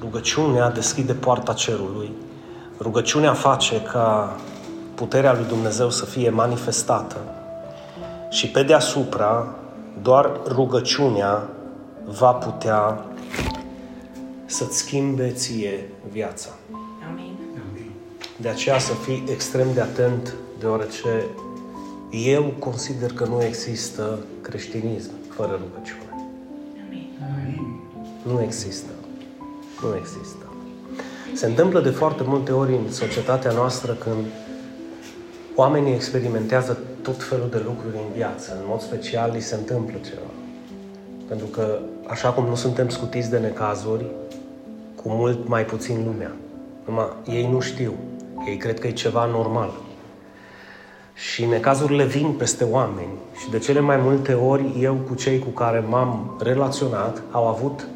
Rugăciunea deschide poarta cerului. Rugăciunea face ca puterea lui Dumnezeu să fie manifestată. Și pe deasupra, doar rugăciunea va putea să-ți schimbe ție viața. Amin. De aceea să fii extrem de atent, deoarece eu consider că nu există creștinism fără rugăciune. Amin. Nu există. Se întâmplă de foarte multe ori în societatea noastră când oamenii experimentează tot felul de lucruri în viață. În mod special, li se întâmplă ceva. Pentru că, așa cum nu suntem scutiți de necazuri, cu mult mai puțin lumea. Numai ei nu știu. Ei cred că e ceva normal. Și necazurile vin peste oameni. Și de cele mai multe ori, eu cu cei cu care m-am relaționat, au avut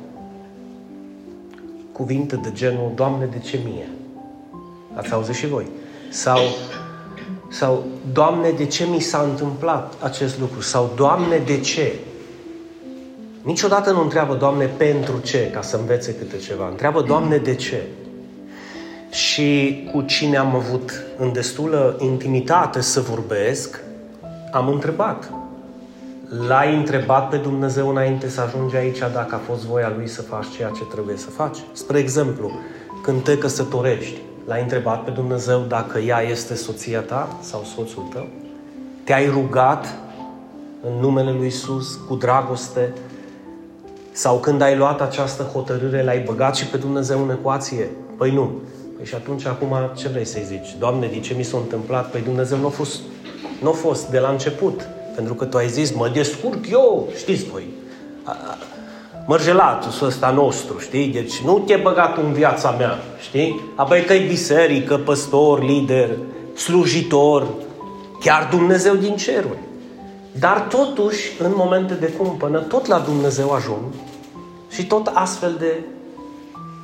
cuvinte de genul, Doamne, de ce mie? Ați auzit și voi. Sau Doamne, de ce mi s-a întâmplat acest lucru? Sau Doamne, de ce? Niciodată nu întreabă, Doamne, pentru ce, ca să învețe câte ceva. Întreabă, Doamne, de ce? Și cu cine am avut în destulă intimitate să vorbesc, am întrebat. L-ai întrebat pe Dumnezeu înainte să ajungi aici dacă a fost voia Lui să faci ceea ce trebuie să faci? Spre exemplu, când te căsătorești, l-ai întrebat pe Dumnezeu dacă ea este soția ta sau soțul tău? Te-ai rugat în numele Lui Iisus cu dragoste? Sau când ai luat această hotărâre, l-ai băgat și pe Dumnezeu în ecuație? Păi nu. Păi și atunci, acum, ce vrei să-i zici? Doamne, de ce mi s-a întâmplat? Păi Dumnezeu n-a fost de la început. Pentru că tu ai zis, mă descurc eu, știți voi, mărgelatul ăsta nostru, știi? Deci nu te-ai băgat în viața mea, știi? Apoi că e biserică, păstor, lider, slujitor, chiar Dumnezeu din ceruri. Dar totuși, în momente de cumpănă, tot la Dumnezeu ajung și tot astfel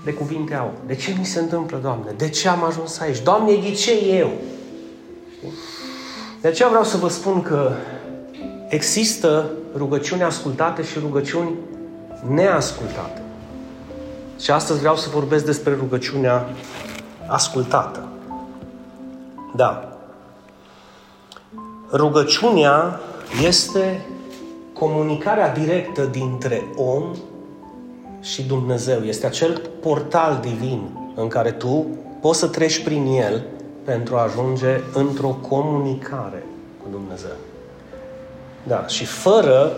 de cuvinte au. De ce mi se întâmplă, Doamne? De ce am ajuns aici? Doamne, de ce eu? Știi? De aceea vreau să vă spun că există rugăciuni ascultate și rugăciuni neascultate. Și astăzi vreau să vorbesc despre rugăciunea ascultată. Da. Rugăciunea este comunicarea directă dintre om și Dumnezeu. Este acel portal divin în care tu poți să treci prin el pentru a ajunge într-o comunicare cu Dumnezeu. Da, și fără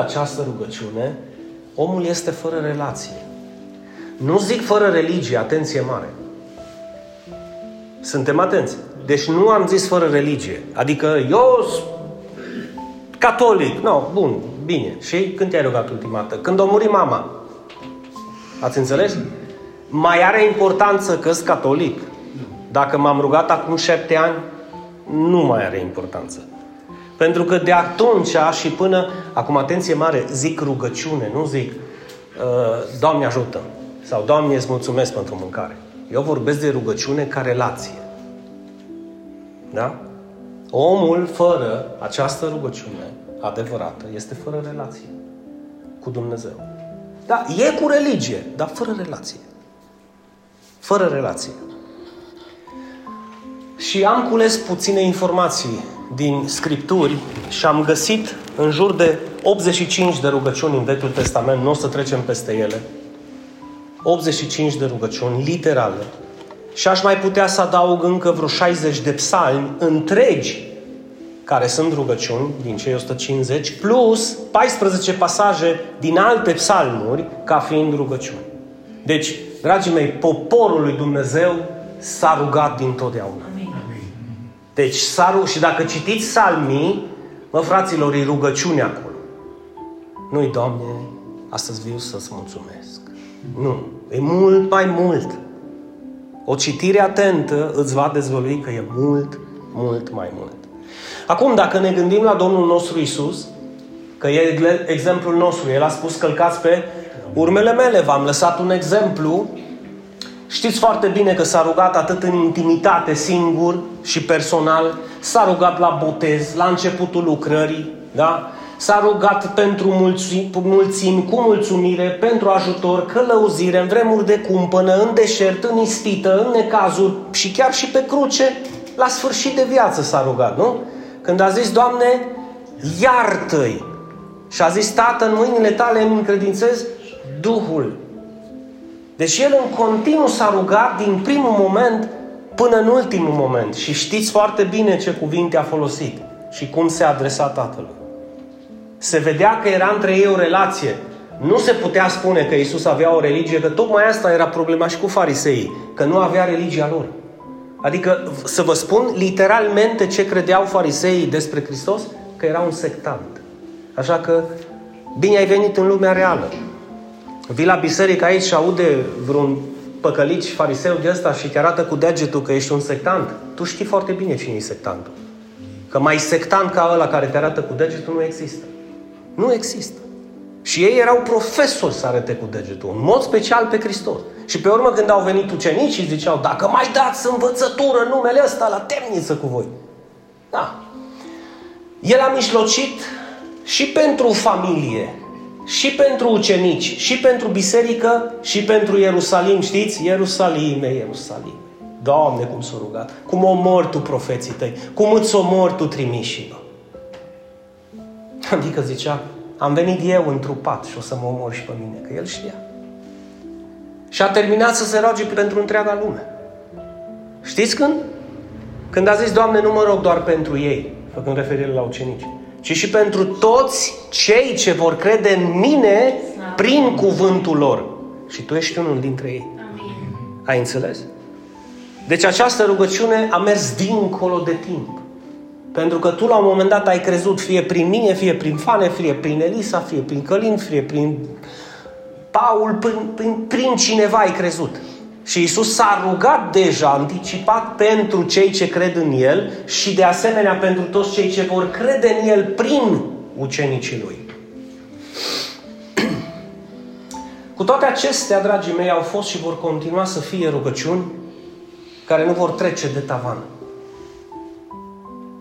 această rugăciune, omul este fără relație. Nu zic fără religie, atenție mare. Suntem atenți. Deci nu am zis fără religie. Adică eu catolic. No, bun, bine. Și când te-ai rugat ultima dată? Când a murit mama. Ați înțeles? Mai are importanță că-s catolic. Dacă m-am rugat acum 7 ani, nu mai are importanță. Pentru că de atunci și până... Acum, atenție mare, zic rugăciune, nu zic Doamne ajută sau Doamne îți mulțumesc pentru mâncare. Eu vorbesc de rugăciune ca relație. Da? Omul fără această rugăciune adevărată este fără relație cu Dumnezeu. Da, e cu religie, dar fără relație. Fără relație. Și am cules puține informații din Scripturi și am găsit în jur de 85 de rugăciuni în Vechiul Testament, nu o să trecem peste ele, 85 de rugăciuni literale și aș mai putea să adaug încă vreo 60 de psalmi întregi care sunt rugăciuni din cei 150, plus 14 pasaje din alte psalmuri ca fiind rugăciuni. Deci, dragii mei, poporul lui Dumnezeu s-a rugat dintotdeauna. Deci, și dacă citiți psalmii, mă, fraților, e rugăciune acolo. Nu-i, Doamne, astăzi viu să-ți mulțumesc. Nu. E mult mai mult. O citire atentă îți va dezvălui că e mult, mult mai mult. Acum, dacă ne gândim la Domnul nostru Iisus, că e exemplul nostru, El a spus, călcați pe urmele mele, v-am lăsat un exemplu. Știți foarte bine că s-a rugat atât în intimitate, singur și personal, s-a rugat la botez, la începutul lucrării, da? S-a rugat pentru mulțimi, cu mulțumire, pentru ajutor, călăuzire, în vremuri de cumpănă, în deșert, în ispită, în necazuri și chiar și pe cruce, la sfârșit de viață s-a rugat, nu? Când a zis, Doamne, iartă-i! Și a zis, Tată, în mâinile tale îmi încredințez Duhul. Deci el în continuu s-a rugat din primul moment până în ultimul moment. Și știți foarte bine ce cuvinte a folosit și cum se adresa Tatălui. Se vedea că era între ei o relație. Nu se putea spune că Iisus avea o religie, că tocmai asta era problema și cu fariseii, că nu avea religia lor. Adică, să vă spun literalmente ce credeau fariseii despre Hristos, că era un sectant. Așa că, bine ai venit în lumea reală. Vii la biserică aici și aude vreun păcălici fariseu de ăsta și te arată cu degetul că ești un sectant. Tu știi foarte bine cine e sectantul. Că mai sectant ca ăla care te arată cu degetul nu există. Nu există. Și ei erau profesori să arate cu degetul, în mod special pe Hristos. Și pe urmă când au venit ucenicii și ziceau, dacă mai dați învățătură în numele ăsta, la temniță cu voi. Da. El a mijlocit și pentru familie, și pentru ucenici, și pentru biserică, și pentru Ierusalim. Știți? Ierusalime, Ierusalime. Doamne, cum s-a rugat. Cum omori tu profeții tăi. Cum îți omori tu trimișii. Adică zicea, am venit eu întrupat și o să mă omor și pe mine, că el știa. Și a terminat să se roage pentru întreaga lume. Știți când? Când a zis, Doamne, nu mă rog doar pentru ei, făcând referire la ucenici, ci și pentru toți cei ce vor crede în mine prin cuvântul lor. Și tu ești unul dintre ei. Amin. Ai înțeles? Deci această rugăciune a mers dincolo de timp. Pentru că tu la un moment dat ai crezut fie prin mine, fie prin Fane, fie prin Elisa, fie prin Călin, fie prin Paul, prin cineva ai crezut. Și Iisus s-a rugat deja, anticipat, pentru cei ce cred în El și de asemenea pentru toți cei ce vor crede în El prin ucenicii Lui. Cu toate acestea, dragii mei, au fost și vor continua să fie rugăciuni care nu vor trece de tavan.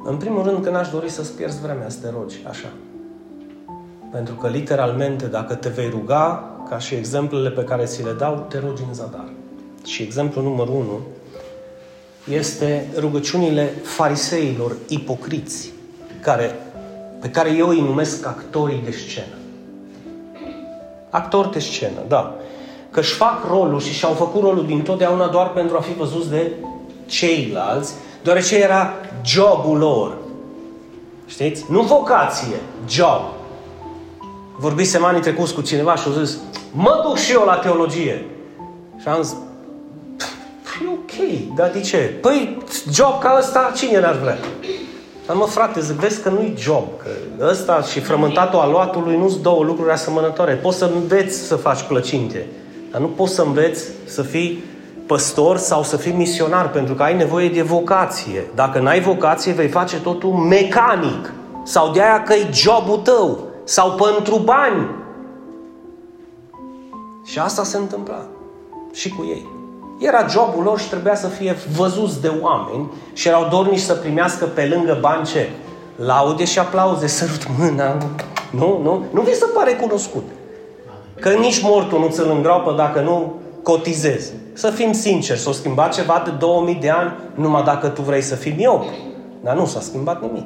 În primul rând că n-aș dori să-ți pierzi vremea să te rogi, așa. Pentru că, literalmente, dacă te vei ruga, ca și exemplele pe care ți le dau, te rogi în zadar. Și exemplul numărul 1 este rugăciunile fariseilor ipocriți, pe care eu îi numesc actorii de scenă. Actori de scenă, da. Că își fac rolul și-au făcut rolul dintotdeauna doar pentru a fi văzuți de ceilalți, deoarece era jobul lor. Știți? Nu vocație, job. Vorbisem anii trecuți cu cineva și au zis, mă duc și eu la teologie. Și am zis, e ok, dar de ce? Păi, job ca ăsta, cine n-ar vrea? Dar mă, frate, zic, vezi că nu-i job, că ăsta și frământatul aluatului nu-s două lucruri asemănătoare. Poți să înveți să faci plăcinte, dar nu poți să înveți să fii păstor sau să fii misionar, pentru că ai nevoie de vocație. Dacă n-ai vocație, vei face totul mecanic. Sau de aia că-i jobul tău. Sau pentru bani. Și asta se întâmpla. Și cu ei. Era jobul lor și trebuia să fie văzuți de oameni și erau dornici să primească pe lângă bani ce? Laude și aplauze, sărut mâna. Nu vi se pare cunoscut. Că nici mortul nu ți-l îngroapă dacă nu cotizezi. Să fim sinceri, s-a schimbat ceva de 2000 de ani numai dacă tu vrei să fii miop. Dar nu s-a schimbat nimic.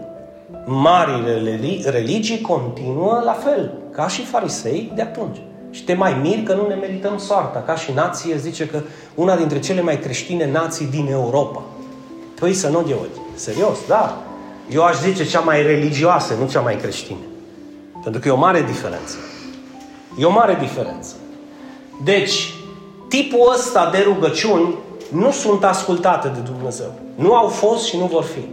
Marile religii continuă la fel, ca și farisei de atunci. Și te mai miri că nu ne merităm soarta. Ca și nație, zice că una dintre cele mai creștine nații din Europa. Păi să nu de ochi. Serios, da. Eu aș zice cea mai religioasă, nu cea mai creștină. Pentru că e o mare diferență. E o mare diferență. Deci, tipul ăsta de rugăciuni nu sunt ascultate de Dumnezeu. Nu au fost și nu vor fi.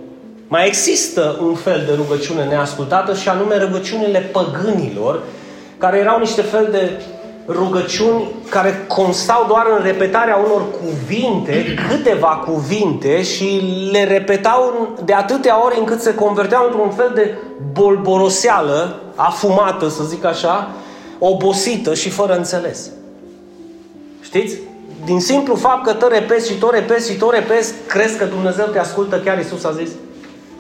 Mai există un fel de rugăciune neascultată și anume rugăciunile păgânilor, care erau niște fel de rugăciuni care constau doar în repetarea unor cuvinte, câteva cuvinte, și le repetau de atâtea ori încât se converteau într-un fel de bolboroseală, afumată, să zic așa, obosită și fără înțeles. Știți? Din simplu fapt că te repezi, crezi că Dumnezeu te ascultă? Chiar Iisus a zis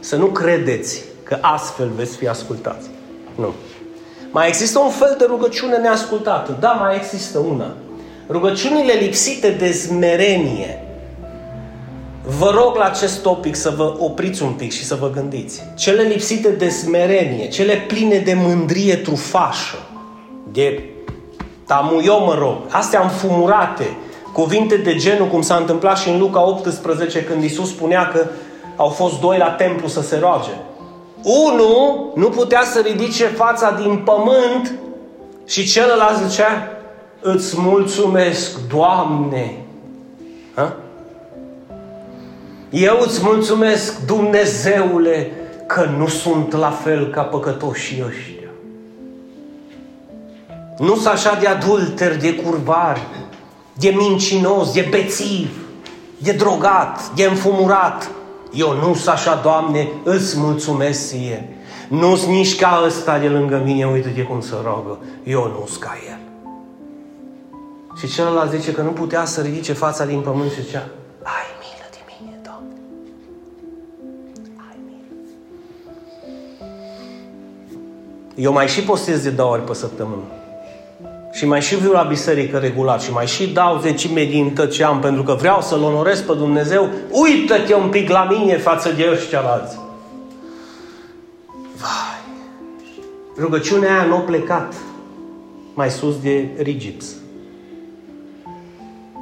să nu credeți că astfel veți fi ascultați. Nu. Mai există un fel de rugăciune neascultată. Da, mai există una. Rugăciunile lipsite de smerenie. Vă rog la acest topic să vă opriți un pic și să vă gândiți. Cele lipsite de smerenie, cele pline de mândrie trufașă, de tamu, eu mă rog, astea înfumurate, cuvinte de genul cum s-a întâmplat și în Luca 18 când Iisus spunea că au fost doi la templu să se roage. Unul nu putea să ridice fața din pământ și celălalt zicea: îți mulțumesc, Doamne. Ha? Eu îți mulțumesc, Dumnezeule, că nu sunt la fel ca păcătoșii ăștia. Nu sunt așa de adulter, de curvar, de mincinos, de bețiv, de drogat, de înfumurat. Eu nu sunt așa, Doamne, îți mulțumesc ție. Nu sunt nici ca ăsta de lângă mine, uite-te cum se rogă. Eu nu sunt ca el. Și celălalt zice că nu putea să ridice fața din pământ și zicea: ai milă de mine, Doamne. Ai milă. Eu mai și postez de 2 ori pe săptămână. Și mai și viu la biserică regular și mai și dau zecime din tot ce am, pentru că vreau să-L onorez pe Dumnezeu. Uită-te un pic la mine față de ăștia alții. Vai! Rugăciunea aia n-a plecat mai sus de rigips.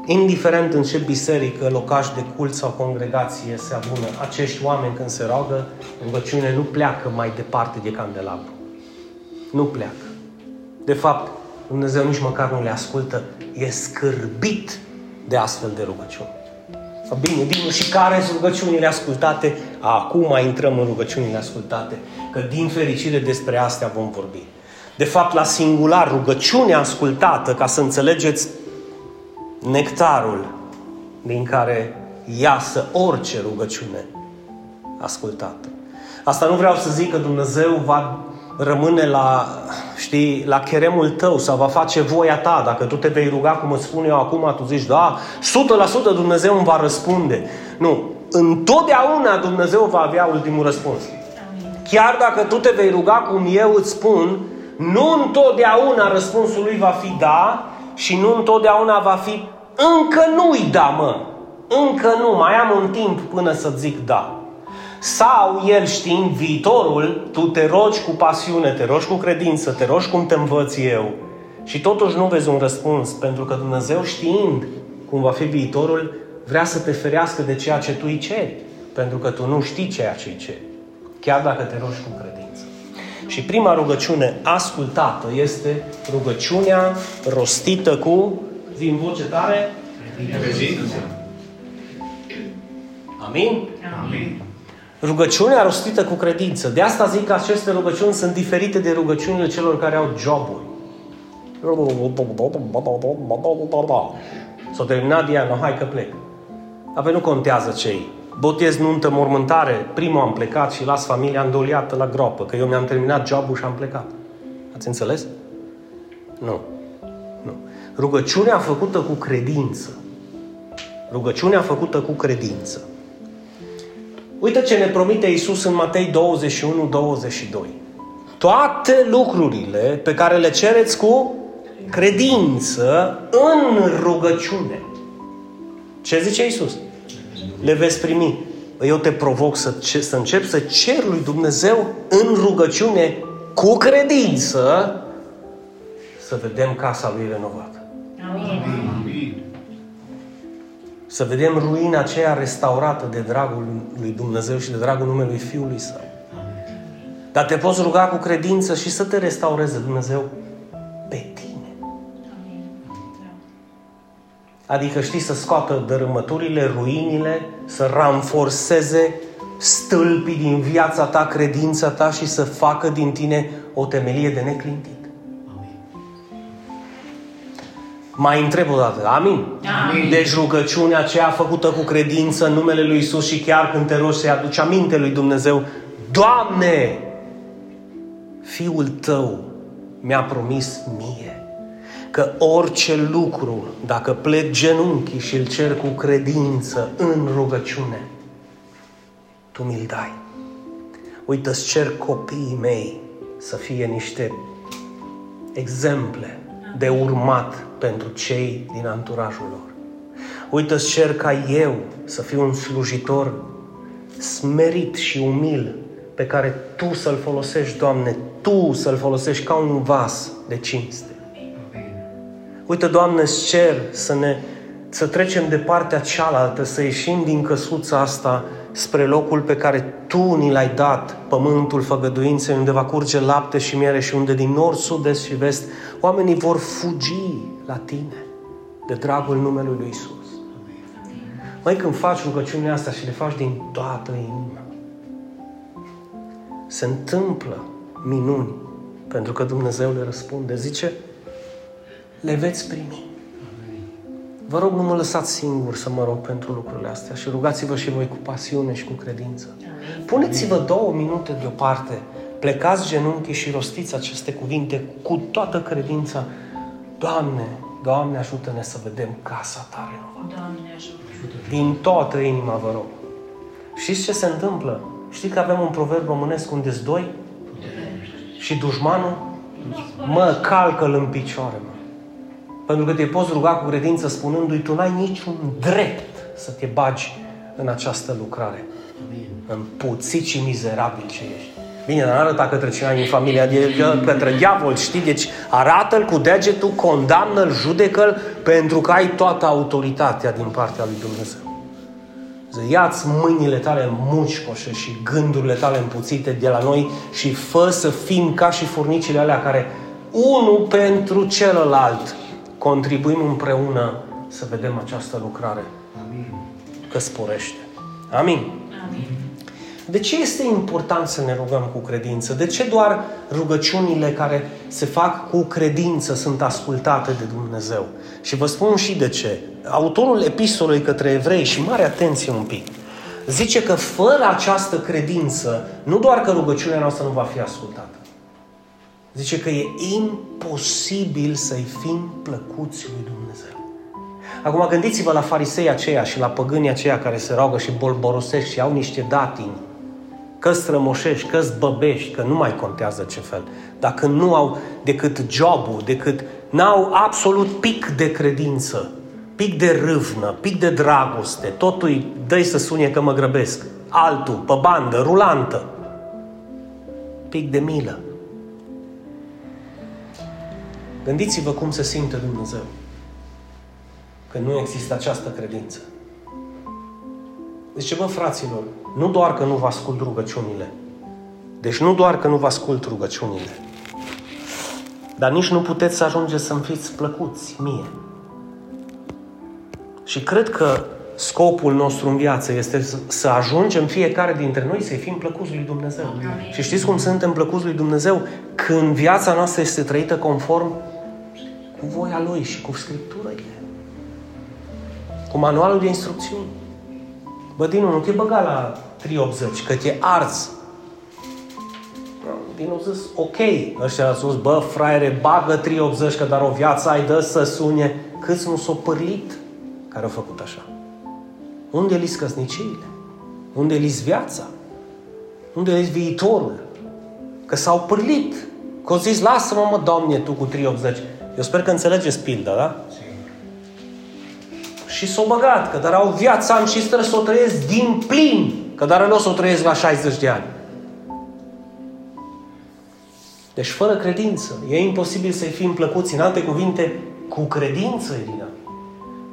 Indiferent în ce biserică, locaș de cult sau congregație se adună acești oameni când se roagă, rugăciunea nu pleacă mai departe de candelabru. Nu pleacă. De fapt, Dumnezeu nici măcar nu le ascultă. E scârbit de astfel de rugăciuni. Bine, și care sunt rugăciunile ascultate? Acum intrăm în rugăciunile ascultate, că din fericire despre astea vom vorbi. De fapt, la singular, rugăciunea ascultată, ca să înțelegeți nectarul din care iasă orice rugăciune ascultată. Asta nu vreau să zic că Dumnezeu va rămâne la cheremul tău sau va face voia ta. Dacă tu te vei ruga cum îți spun eu acum, tu zici: da, 100% Dumnezeu îmi va răspunde. Nu. Întotdeauna Dumnezeu va avea ultimul răspuns. Chiar dacă tu te vei ruga cum eu îți spun, nu întotdeauna răspunsul lui va fi da și nu întotdeauna va fi încă nu-i da, mă. Încă nu. Mai am un timp până să zic da. Sau el, știind viitorul, tu te rogi cu pasiune, te rogi cu credință, te rogi cum te învăț eu și totuși nu vezi un răspuns, pentru că Dumnezeu, știind cum va fi viitorul, vrea să te ferească de ceea ce tu îi ceri, pentru că tu nu știi ceea ce îi ceri, chiar dacă te rogi cu credință. Și prima rugăciune ascultată este rugăciunea rostită cu, zi în voce tare, credință. Amin? Amin. Rugăciunea rostită cu credință. De asta zic că aceste rugăciuni sunt diferite de rugăciunile celor care au joburi. S-a terminat Diana, hai că plec. Apoi nu contează ce-i. Botez, nuntă, mormântare, primul am plecat și las familia îndoliată la groapă, că eu mi-am terminat jobul și am plecat. Ați înțeles? Nu. Rugăciunea făcută cu credință. Rugăciunea făcută cu credință. Uite ce ne promite Iisus în Matei 21-22. Toate lucrurile pe care le cereți cu credință în rugăciune. Ce zice Iisus? Le veți primi. Eu te provoc să începi să ceri lui Dumnezeu în rugăciune cu credință, să vedem casa lui renovată. Amin. Să vedem ruina aceea restaurată de dragul lui Dumnezeu și de dragul numelui Fiului Său. Dar te poți ruga cu credință și să te restaureze Dumnezeu pe tine. Adică știi să scoată dărâmăturile, ruinile, să ranforseze stâlpii din viața ta, credința ta și să facă din tine o temelie de neclintit. Mai întreb o dată. Amin? Deci rugăciunea aceea făcută cu credință în numele lui Iisus și chiar când te rogi să-i aduci aminte lui Dumnezeu: Doamne, Fiul Tău mi-a promis mie că orice lucru, dacă plec genunchii și îl cer cu credință în rugăciune, Tu mi-l dai. Uite, îți cer copiii mei să fie niște exemple de urmat pentru cei din anturajul lor. Uită-ți, cer ca eu să fiu un slujitor smerit și umil pe care Tu să-l folosești, Doamne, Tu să-l folosești ca un vas de cinste. Uite, Doamne, îți cer să trecem de partea cealaltă, să ieșim din căsuța asta spre locul pe care Tu ni l-ai dat, pământul făgăduinței, unde va curge lapte și miere și unde din nord, sud, est și vest oamenii vor fugi la Tine de dragul numelui Lui Iisus. Măi, când faci rugăciunea asta și le faci din toată inima, se întâmplă minuni, pentru că Dumnezeu le răspunde. Zice, le veți primi. Vă rog, nu mă lăsați singur să mă rog pentru lucrurile astea și rugați-vă și voi cu pasiune și cu credință. Puneți-vă 2 minute deoparte, plecați genunchii și rostiți aceste cuvinte cu toată credința. Doamne, Doamne, ajută-ne să vedem casa Ta renovată. Doamne, ajută-ne. Din toată inima vă rog. Știți ce se întâmplă? Știți că avem un proverb românesc unde sunt doi? Și dușmanul? Mă, calcă-l în picioare, mă. Pentru că te poți ruga cu credință spunându-i, tu n-ai niciun drept să te bagi în această lucrare. În puțit și mizerabil ce ești. Bine, dar arăta către cine din familia, către diavol, știi? Deci arată-l cu degetul, condamnă-l, judecă-l, pentru că ai toată autoritatea din partea lui Dumnezeu. Ia-ți mâinile tale mușcoșe și gândurile tale împuțite de la noi și fă să fim ca și furnicile alea care unul pentru celălalt contribuim împreună să vedem această lucrare. Amin. Că sporește. Amin. Amin. De ce este important să ne rugăm cu credință? De ce doar rugăciunile care se fac cu credință sunt ascultate de Dumnezeu? Și vă spun și de ce. Autorul epistolei către evrei, și mare atenție un pic, zice că fără această credință, nu doar că rugăciunea noastră nu va fi ascultată, zice că e imposibil să-i fim plăcuți lui Dumnezeu. Acum gândiți-vă la farisei aceia și la păgânii aceia care se roagă și bolborosesc și au niște datini, că strămoșești, că zbăbești, că nu mai contează ce fel. Dacă nu au decât jobul, decât n-au absolut pic de credință, pic de râvnă, pic de dragoste, totul îi dă-i să sune că mă grăbesc. Altul, pe bandă, rulantă. Pic de milă. Gândiți-vă cum se simte Dumnezeu că nu există această credință. Deci, bă, fraților, nu doar că nu vă ascult rugăciunile, dar nici nu puteți să ajungeți să-mi fiți plăcuți mie. Și cred că scopul nostru în viață este să ajungem fiecare dintre noi să-i fim plăcuți lui Dumnezeu. Amin. Și știți cum suntem plăcuți lui Dumnezeu? Când viața noastră este trăită conform cu voia Lui și cu Scripturile. Cu manualul de instrucțiuni. Bă, Dinu, nu te băga la 380, că te arzi. Dinu a zis, ok. Ăștia a spus, bă, fraiere, bagă 380, că dar o viață ai, dă să sune. Câți nu s-o pârlit care au făcut așa? Unde li-s căsniciile? Unde li-s viața? Unde li-s viitorul? Că s-au pârlit. Că au zis, lasă-mă, mă, Doamne, Tu cu 380. Eu sper că înțelegeți pilda, da? Și s-o băgat, că dar au viața am și trebuie să o trăiesc din plin, că dar nu o să o trăiesc la 60 de ani. Deci fără credință. E imposibil să-i fim plăcuți. În alte cuvinte, cu credință, Irina,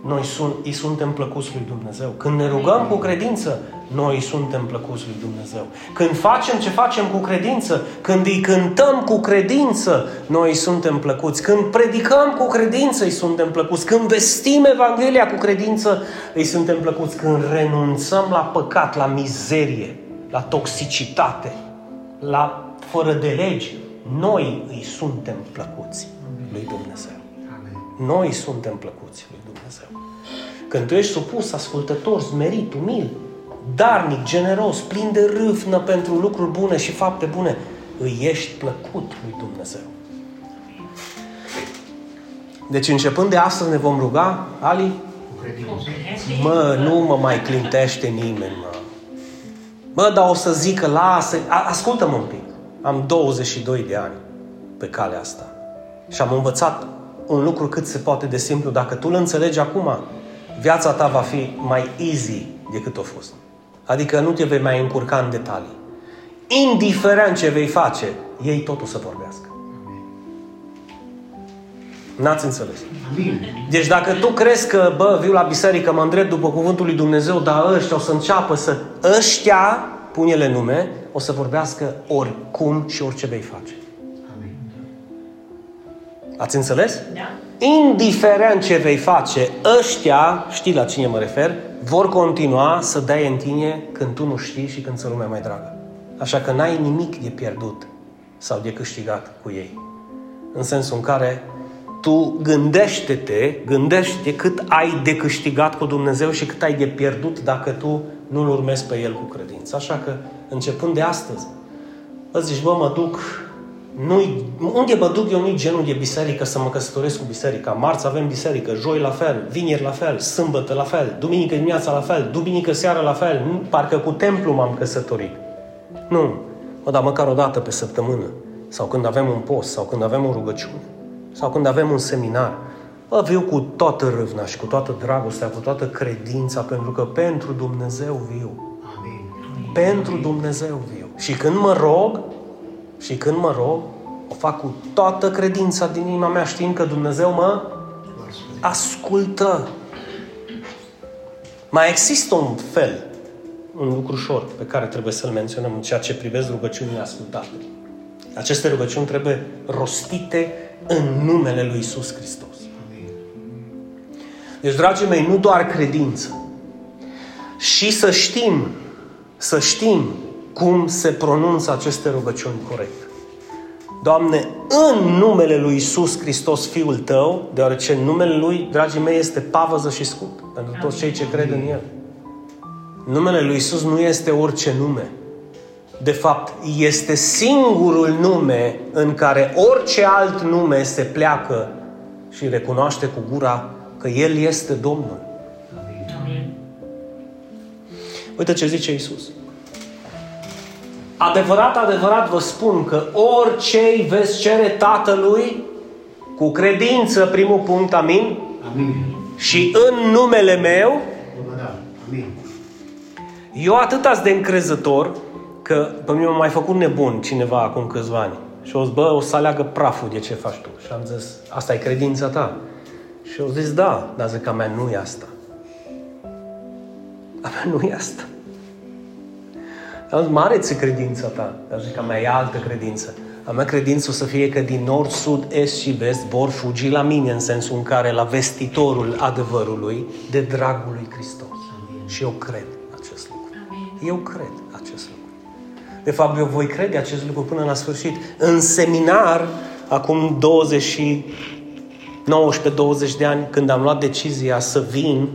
noi îi suntem plăcuți lui Dumnezeu. Când ne rugăm cu credință, noi îi suntem plăcuți lui Dumnezeu. Când facem ce facem cu credință, când îi cântăm cu credință, noi îi suntem plăcuți. Când predicăm cu credință, îi suntem plăcuți. Când vestim Evanghelia cu credință, îi suntem plăcuți. Când renunțăm la păcat, la mizerie, la toxicitate, la fără de legi, noi îi suntem plăcuți lui Dumnezeu. Noi suntem plăcuți lui Dumnezeu. Când tu ești supus, ascultător, smerit, umil, darnic, generos, plin de râvnă pentru lucruri bune și fapte bune, îi ești plăcut lui Dumnezeu. Deci începând de astăzi ne vom ruga, Ali? Mă, nu mă mai clintește nimeni, mă. Mă, dar o să zică, lasă, ascultă-mă un pic. am 22 de ani pe calea asta și am învățat un lucru cât se poate de simplu. Dacă tu îl înțelegi acum, viața ta va fi mai easy decât a fost. Adică nu te vei mai încurca în detalii. Indiferent ce vei face, ei totul să vorbească. N-ați înțeles. Deci dacă tu crezi că, viu la biserică, mă îndrept după cuvântul lui Dumnezeu, dar ăștia o să înceapă să... Ăștia, pune-le nume, o să vorbească oricum și orice vei face. Amin. Ați înțeles? Da. Indiferent ce vei face, ăștia, știi la cine mă refer, vor continua să dea în tine când tu nu știi și când ți-e lumea mai dragă. Așa că n-ai nimic de pierdut sau de câștigat cu ei. În sensul în care tu gândește-te cât ai de câștigat cu Dumnezeu și cât ai de pierdut dacă tu nu-L urmezi pe El cu credință. Așa că, începând de astăzi, îți zici, mă duc, unde mă duc eu nu-i genul de biserică să mă căsătoresc cu biserica. Marți avem biserică, joi la fel, vineri la fel, sâmbătă la fel, duminică dimineața la fel, duminică seara la fel, parcă cu templu m-am căsătorit. Nu, dar măcar o dată pe săptămână, sau când avem un post, sau când avem o rugăciune, sau când avem un seminar, viu cu toată râvna și cu toată dragostea, cu toată credința, pentru că pentru Dumnezeu viu. Amin. Pentru Dumnezeu viu. Și când mă rog, o fac cu toată credința din inima mea, știind că Dumnezeu mă ascultă. Mai există un lucru ușor pe care trebuie să-l menționăm în ceea ce privește rugăciunile ascultate. Aceste rugăciuni trebuie rostite în numele lui Iisus Hristos. Deci, dragii mei, nu doar credință. Și să știm cum se pronunță aceste rugăciuni corect. Doamne, în numele lui Iisus Hristos, Fiul Tău, deoarece numele Lui, dragii mei, este pavăză și scut pentru toți cei ce cred în El. Numele lui Iisus nu este orice nume. De fapt, este singurul nume în care orice alt nume se pleacă și recunoaște cu gura că El este Domnul. Amin. Uite ce zice Iisus. Adevărat, adevărat vă spun că orice-i veți cere Tatălui, cu credință, primul punct, amin? Amin. Și în numele meu, amin. Eu atât de încrezător că pe mine m-a mai făcut nebun cineva acum câțiva ani. Și o zis, o să aleagă praful de ce faci tu. Și am zis, asta e credința ta. Și au zis, da, dar zic, a mea nu e asta. A mea nu e asta. Am zis, mare ți credința ta. Dar zic, a mea e altă credință. A mea credință o să fie că din nord, sud, est și vest vor fugi la mine, în sensul în care la vestitorul adevărului, de dragul lui Hristos. Amin. Și eu cred acest lucru. Amin. Eu cred acest lucru. De fapt, eu voi crede acest lucru până la sfârșit. În seminar, acum 19-20 de ani, când am luat decizia să vin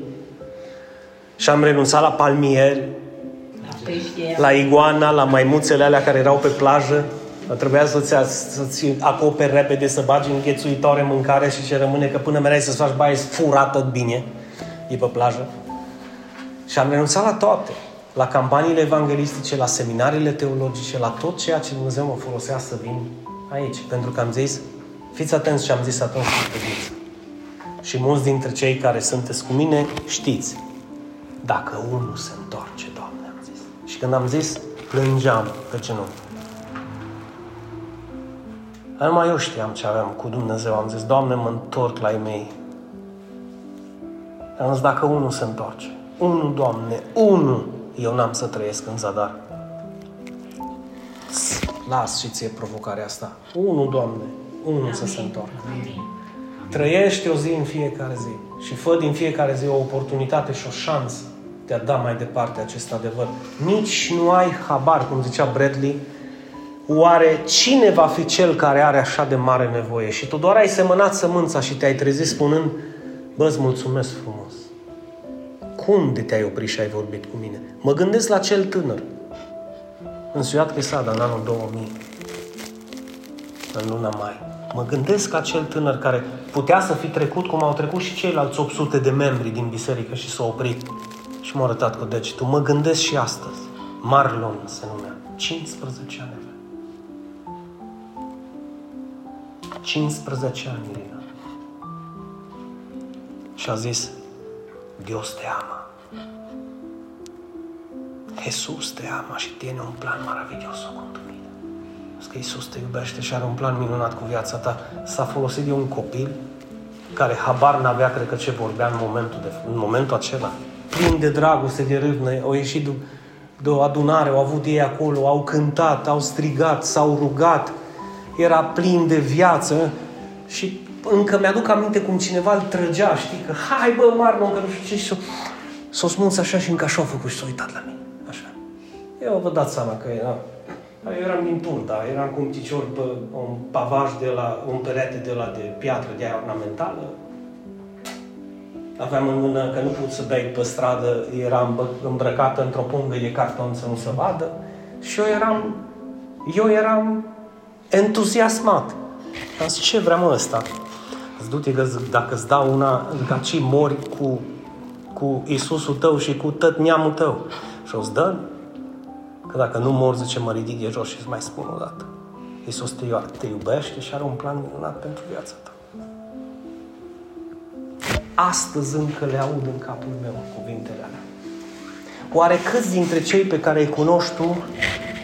și am renunțat la palmieri, la iguana, la maimuțele alea care erau pe plajă, trebuia să-ți acoperi repede, să bagi în ghețuitoare mâncare și ce rămâne, că până mereai să-ți faci baie furată bine, e pe plajă. Și am renunțat la toate. La campaniile evanghelistice, la seminariile teologice, la tot ceea ce Dumnezeu mă folosea să vin aici. Pentru că am zis, fiți atenți ce am zis atunci cu credință. Și mulți dintre cei care sunteți cu mine știți. Dacă unul se întoarce, Doamne, am zis. Și când am zis, plângeam pe genunchi. Numai eu știam ce aveam cu Dumnezeu. Am zis, Doamne, mă întorc la ei mei. Am zis, dacă unul se întoarce. Unul, Doamne, unul. Eu n-am să trăiesc în zadar. Las și ție provocarea asta. Unul, Doamne, unul să se întoarcă. Trăiește o zi în fiecare zi și fă din fiecare zi o oportunitate și o șansă de a da mai departe acest adevăr. Nici nu ai habar, cum zicea Bradley, oare cine va fi cel care are așa de mare nevoie? Și tu doar ai semănat sămânța și te-ai trezit spunând, îți mulțumesc frumos. Cum de te-ai oprit și ai vorbit cu mine? Mă gândesc la cel tânăr. Însuiat pe Sada în anul 2000. În luna mai. Mă gândesc la cel tânăr care putea să fi trecut cum au trecut și ceilalți 800 de membri din biserică și s-au oprit. Și m-a arătat cu degetul. Mă gândesc și astăzi. Marlon se numea. 15 ani avea. 15 ani, Irina. Și a zis, Dios te ama. Iisus te ama și tiene un plan maravillos cu tine. Că Iisus te iubește și are un plan minunat cu viața ta. S-a folosit de un copil care habar n-avea, cred că, ce vorbea în momentul acela. Plin de dragoste, de râvnă, au ieșit de o adunare, au avut ei acolo, au cântat, au strigat, s-au rugat. Era plin de viață și încă mi-aduc aminte cum cineva îl trăgea, știi, că hai bă, Marlon, încă nu știu ce, și s-o smunț așa și încă așa a făcut și s-a uitat la mine. Așa. Eu vă dați seama că era... Eu eram din Turda, eram cu un picior pe un pavaj un perete de piatră, de aia ornamentală. Aveam în mână, că nu pot să bei pe stradă, eram îmbrăcată într-o pungă de carton să nu se vadă. Și eu eram entuziasmat. Am zis, ce vrea mă ăsta? Îți du-te că dacă îți dau una, gaci mori cu Iisusul tău și cu tot neamul tău. Și o-ți dă? Că dacă nu mor, zice, mă ridic de jos și îți mai spun o dată. Iisus te iubește și are un plan minunat pentru viața ta. Astăzi încă le aud în capul meu cuvintele alea. Oare câți dintre cei pe care îi cunoști tu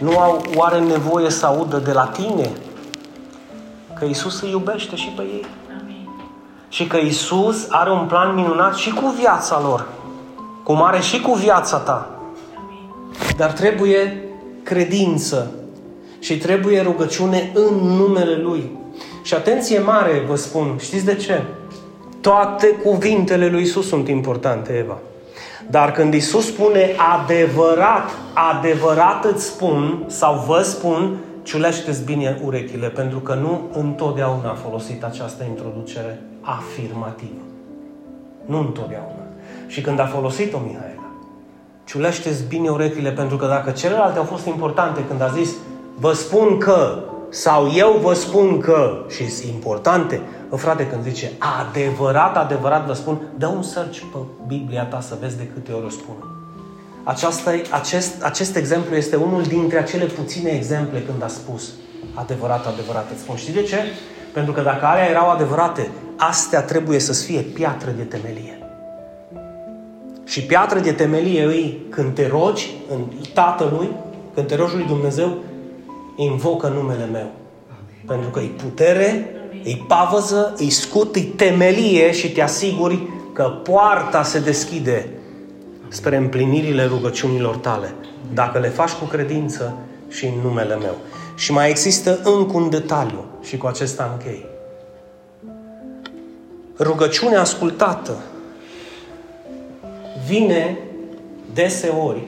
nu au oare nevoie să audă de la tine că Iisus îi iubește și pe ei? Amin. Și că Iisus are un plan minunat și cu viața lor, cum are și cu viața ta. Dar trebuie credință și trebuie rugăciune în numele Lui. Și atenție mare, vă spun, știți de ce? Toate cuvintele lui Iisus sunt importante, Eva. Dar când Iisus spune adevărat, adevărat îți spun sau vă spun, ciulește-ți bine urechile, pentru că nu întotdeauna a folosit această introducere afirmativă. Nu întotdeauna. Și când a folosit-o, Mihai, ciulește-ți bine urechile, pentru că dacă celelalte au fost importante când a zis vă spun că sau eu vă spun că și sunt importante, frate, când zice adevărat, adevărat vă spun, dă un search pe Biblia ta să vezi de câte ori o spune. Acest exemplu este unul dintre acele puține exemple când a spus adevărat, adevărat îți spun. Știi de ce? Pentru că dacă alea erau adevărate, astea trebuie să-ți fie piatră de temelie. Și piatra de temelie îi, când te rogi în Tatălui, când te rogi lui Dumnezeu, invocă numele meu. Amin. Pentru că îi putere, îi pavăză, îi scut, îi temelie și te asiguri că poarta se deschide spre împlinirile rugăciunilor tale. Dacă le faci cu credință și în numele meu. Și mai există încă un detaliu și cu acesta închei. Rugăciunea ascultată vine deseori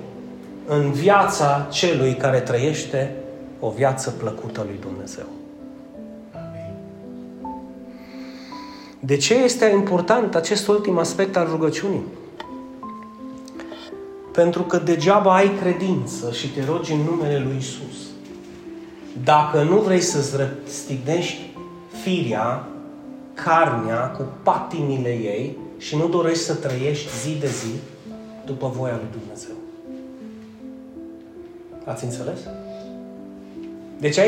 în viața celui care trăiește o viață plăcută lui Dumnezeu. Amin. De ce este important acest ultim aspect al rugăciunii? Pentru că degeaba ai credință și te rogi în numele lui Iisus. Dacă nu vrei să-ți răstignești firea, carnea, cu patimile ei, și nu dorești să trăiești zi de zi după voia lui Dumnezeu. Ați înțeles? Deci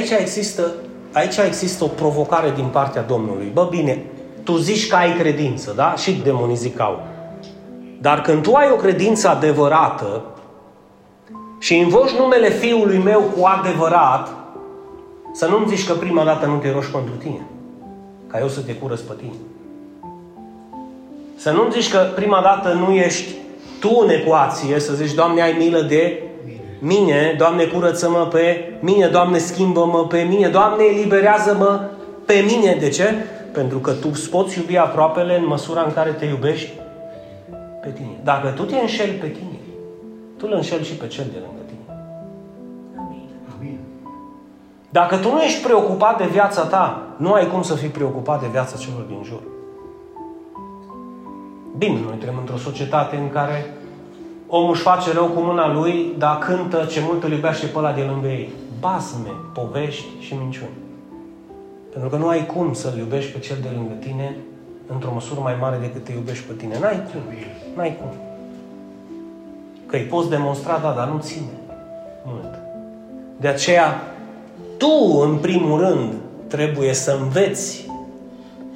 aici există o provocare din partea Domnului. Bă, bine, tu zici că ai credință, da? Și demonii zicau. Dar când tu ai o credință adevărată și invoci numele Fiului meu cu adevărat, să nu-mi zici că prima dată nu te rogi pentru tine, ca eu să te curăț pe tine. Să nu-mi zici că prima dată nu ești tu în ecuație, să zici, Doamne, ai milă de mine, Doamne, curăță-mă pe mine, Doamne, schimbă-mă pe mine, Doamne, eliberează-mă pe mine. De ce? Pentru că tu îți poți iubi aproapele în măsura în care te iubești pe tine. Dacă tu te înșeli pe tine, tu îl înșeli și pe cel de lângă tine. Amin. Dacă tu nu ești preocupat de viața ta, nu ai cum să fii preocupat de viața celor din jur. Bine, noi trăim într-o societate în care omul își face rău cu mâna lui, dar cântă ce mult îl iubește pe ăla de lângă ei. Basme, povești și minciuni. Pentru că nu ai cum să-l iubești pe cel de lângă tine într-o măsură mai mare decât te iubești pe tine. N-ai cum. Că îi poți demonstra, da, dar nu ține mult. De aceea, tu, în primul rând, trebuie să înveți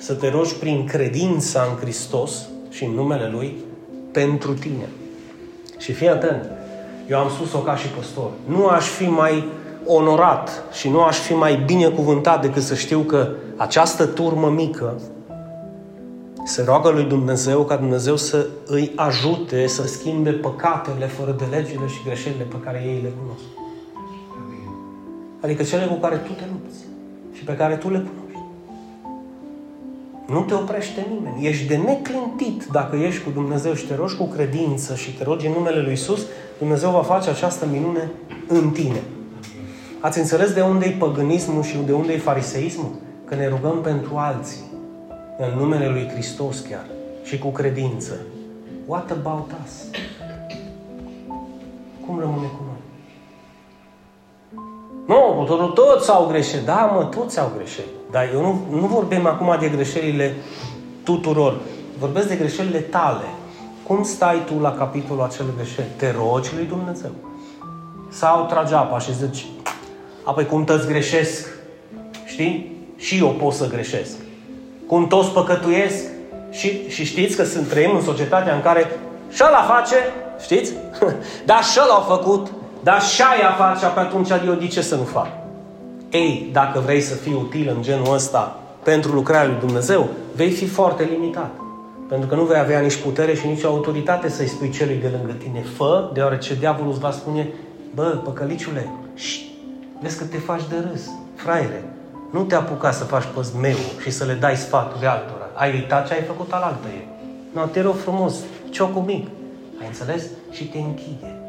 să te rogi prin credința în Hristos și în numele Lui pentru tine. Și fii atent, eu am spus-o ca și păstor. Nu aș fi mai onorat și nu aș fi mai binecuvântat decât să știu că această turmă mică se roagă lui Dumnezeu ca Dumnezeu să îi ajute să schimbe păcatele fără de legile și greșelile pe care ei le cunosc. Adică cele cu care tu te lupți și pe care tu le cunoști. Nu te oprește nimeni. Ești de neclintit dacă ești cu Dumnezeu și te rogi cu credință și te rogi în numele Lui Iisus, Dumnezeu va face această minune în tine. Ați înțeles de unde e păgânismul și de unde e fariseismul? Că ne rugăm pentru alții. În numele Lui Hristos chiar. Și cu credință. What about us? Cum rămâne cu noi? Nu, toți au greșeli. Da, mă, toți au greșeli. Dar eu nu vorbim acum de greșelile tuturor. Vorbesc de greșelile tale. Cum stai tu la capitolul acel greșel? Te rogi lui Dumnezeu? Sau tragi apa și zici, apoi cum toți greșesc? Știi? Și eu pot să greșesc. Cum toți păcătuiesc? Și știți că trăim în societatea în care și ăla face, știți? Dar și ăla au făcut, dar și aia face, apoi atunci eu de ce să nu fac? Ei, dacă vrei să fii util în genul ăsta pentru lucrarea lui Dumnezeu, vei fi foarte limitat. Pentru că nu vei avea nici putere și nici autoritate să-i spui celui de lângă tine, fă, deoarece diavolul îți va spune, bă, păcăliciule, vezi că te faci de râs, fraiere. Nu te apuca să faci păzmeu și să le dai sfaturi altora. Ai uitat ce ai făcut alaltăieri. Nu, te rog frumos, ciocul mic. Ai înțeles? Și te închide.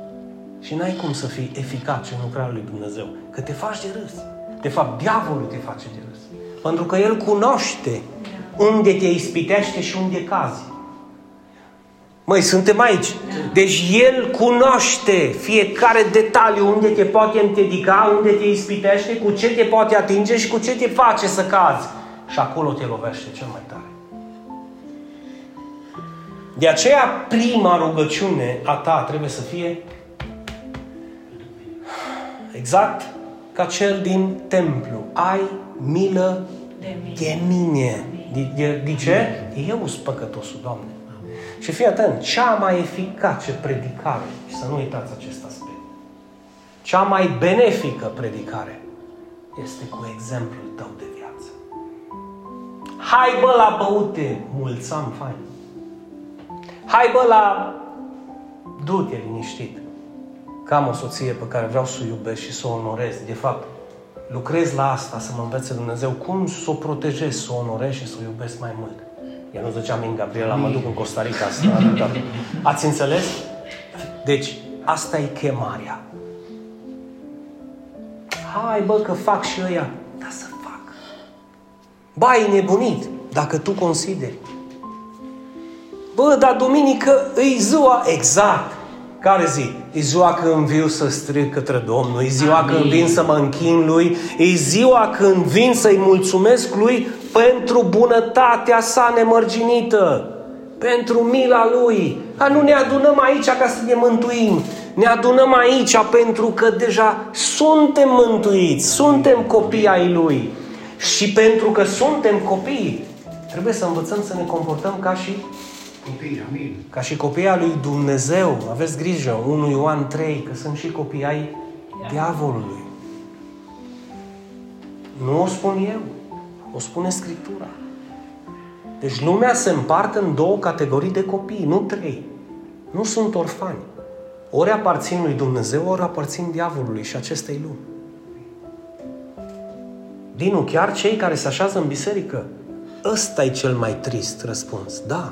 Și n-ai cum să fii eficace în lucrarea lui Dumnezeu. Că te faci de râs. De fapt, diavolul te face de râs. Pentru că el cunoaște unde te ispitește și unde cazi. Măi, suntem aici. Deci el cunoaște fiecare detaliu unde te poate împiedica, unde te ispitește, cu ce te poate atinge și cu ce te face să cazi. Și acolo te lovește cel mai tare. De aceea prima rugăciune a ta trebuie să fie exact ca cel din templu. Ai milă de mine. De ce? Eu sunt păcătosul, Doamne. Și fii atent, cea mai eficace predicare, și să nu uitați acest aspect, cea mai benefică predicare este cu exemplul tău de viață. Hai bă la băute, mulți am fain. Hai bă la... du-te liniștit, că am o soție pe care vreau să o iubesc și să o onorez. De fapt, lucrez la asta, să mă învețe Dumnezeu cum să o protejez, să o onorez și să o iubesc mai mult. Ea nu zicea, min, Gabriela, mă duc în Costa Rica asta. Ați înțeles? Deci, asta e chemarea. Hai, bă, că fac și ăia. Dar să fac. Bă, e nebunit, dacă tu consideri. Bă, dar duminică e ziua... Exact. Care zi? E ziua când vin să strig către Domnul, e ziua când vin să mă închin Lui, e ziua când vin să-i mulțumesc Lui pentru bunătatea sa nemărginită, pentru mila Lui. A, nu ne adunăm aici ca să ne mântuim, ne adunăm aici pentru că deja suntem mântuiți, suntem copii ai Lui. Și pentru că suntem copii, trebuie să învățăm să ne comportăm ca și copii, amin. Ca și copiii al lui Dumnezeu. Aveți grijă, 1 Ioan 3, că sunt și copii ai diavolului. Nu o spun eu, o spune Scriptura. Deci lumea se împarte în două categorii de copii, nu trei. Nu sunt orfani. Ori aparțin lui Dumnezeu, ori aparțin diavolului și acestei lumi. Dinu, chiar cei care se așează în biserică, ăsta e cel mai trist răspuns. Da.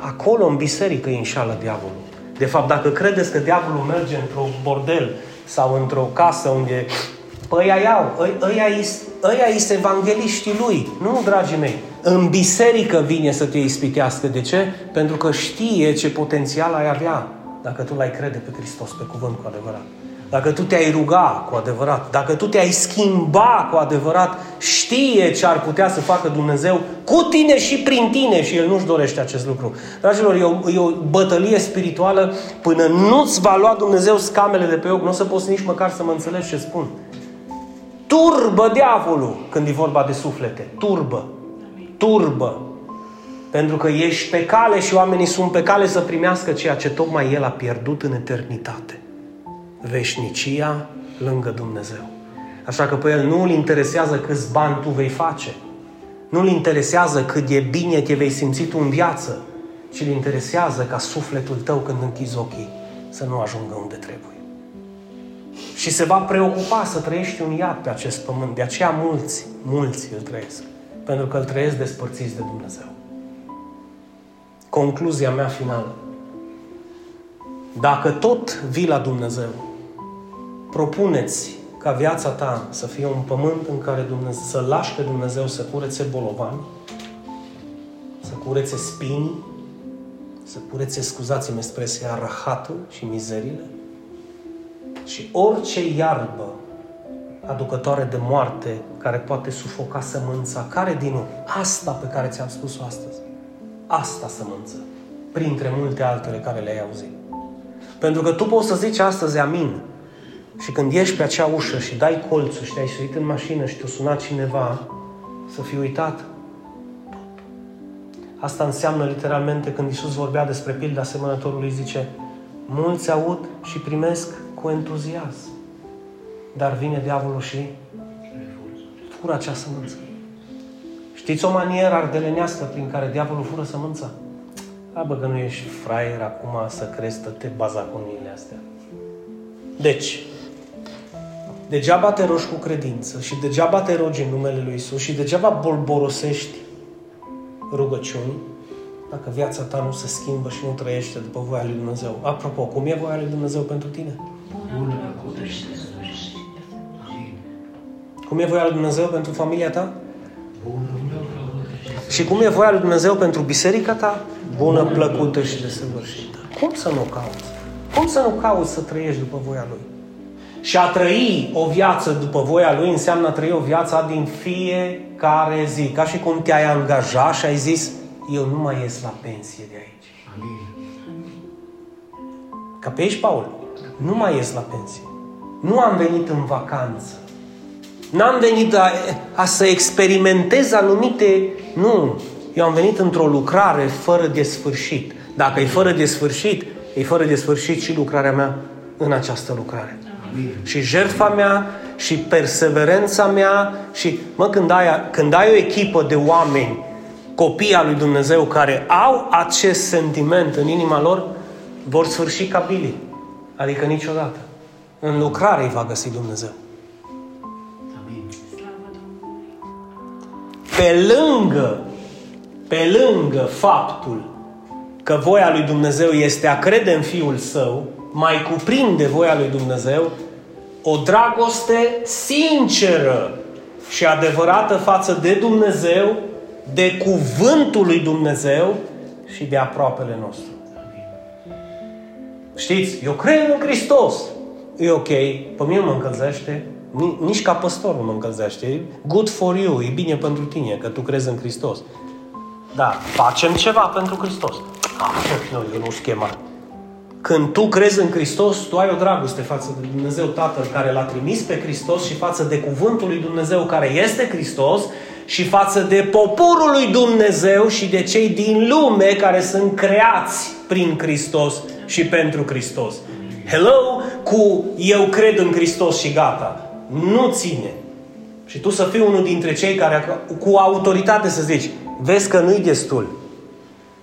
Acolo, în biserică, îi înșală diavolul. De fapt, dacă credeți că diavolul merge într-un bordel sau într-o casă unde... Păi ăia-s evangeliștii lui. Nu, dragii mei. În biserică vine să te ispitească. De ce? Pentru că știe ce potențial ai avea dacă tu l-ai crede pe Hristos, pe cuvânt cu adevărat. Dacă tu te-ai ruga cu adevărat, dacă tu te-ai schimba cu adevărat, știe ce ar putea să facă Dumnezeu cu tine și prin tine și El nu-și dorește acest lucru. Dragilor, e o bătălie spirituală până nu-ți va lua Dumnezeu scamele de pe ochi, nu o să poți nici măcar să mă înțelegi ce spun. Turbă diavolul când e vorba de suflete. Turbă. turbă, pentru că ești pe cale și oamenii sunt pe cale să primească ceea ce tocmai El a pierdut în eternitate. Veșnicia lângă Dumnezeu. Așa că pe El nu îl interesează câți bani tu vei face, nu îl interesează cât de bine te vei simți tu în viață, ci îl interesează ca sufletul tău, când închizi ochii, să nu ajungă unde trebuie. Și se va preocupa să trăiești un iad pe acest pământ. De aceea mulți îl trăiesc, pentru că îl trăiesc despărțiți de Dumnezeu. Concluzia mea finală. Dacă tot vii la Dumnezeu, propune-ți ca viața ta să fie un pământ în care să lași pe Dumnezeu să curețe bolovani, să curețe spinii, să curețe, scuzați-mi expresia, rahatul și mizerile, și orice iarbă aducătoare de moarte care poate sufoca sămânța, care din nou, asta pe care ți-am spus-o astăzi, asta sămânță, printre multe altele care le-ai auzit. Pentru că tu poți să zici astăzi amin și când ieși pe acea ușă și dai colțul și te-ai suit în mașină și te-a sunat cineva, să fii uitat. Asta înseamnă literalmente când Iisus vorbea despre pilda semănătorului, zice: mulți aud și primesc cu entuziasm, dar vine diavolul și fură acea sămânță. Știți o manieră ardelenească prin care diavolul fură sămânța? Abă că nu ești fraier acum să crezi toate bazaconiile astea. Deci, degeaba te rogi cu credință și degeaba te rogi în numele Lui Iisus și degeaba bolborosești rugăciuni dacă viața ta nu se schimbă și nu trăiește după voia Lui Dumnezeu. Apropo, cum e voia Lui Dumnezeu pentru tine? Cum e voia Lui Dumnezeu pentru familia ta? Și cum e voia Lui Dumnezeu pentru biserica ta? Bună, plăcută și desăvârșită. Cum să nu cauți? Cum să nu cauți să trăiești după voia Lui? Și a trăi o viață după voia Lui înseamnă a trăi o viață din fiecare zi. Ca și cum te-ai angaja și ai zis: eu nu mai ies la pensie de aici. Amin. Ca pe aici, Paul, nu mai ies la pensie. Nu am venit în vacanță. N-am venit a să experimentez anumite... Nu, eu am venit într-o lucrare fără de sfârșit. Dacă e fără de sfârșit, e fără de sfârșit și lucrarea mea în această lucrare. Amin. Și jertfa mea, și perseverența mea, și când ai o echipă de oameni, copii al lui Dumnezeu, care au acest sentiment în inima lor, vor sfârși ca Billy. Adică niciodată. În lucrare îi va găsi Dumnezeu. Pe lângă faptul că voia lui Dumnezeu este a crede în Fiul Său, mai cuprinde voia lui Dumnezeu o dragoste sinceră și adevărată față de Dumnezeu, de cuvântul lui Dumnezeu și de aproapele nostru. Știți, eu cred în Hristos. E ok, pe mine mă încălzește. Nici ca păstorul mă încălzește. Good for you, e bine pentru tine că tu crezi în Hristos. Da, facem ceva pentru Hristos. Eu nu-s chemat. Când tu crezi în Hristos, tu ai o dragoste față de Dumnezeu Tatăl care l-a trimis pe Hristos și față de cuvântul lui Dumnezeu care este Hristos și față de poporul lui Dumnezeu și de cei din lume care sunt creați prin Hristos și pentru Hristos. Hello? Cu eu cred în Hristos și gata. Nu ține. Și tu să fii unul dintre cei care cu autoritate să zici: vezi că nu-i destul.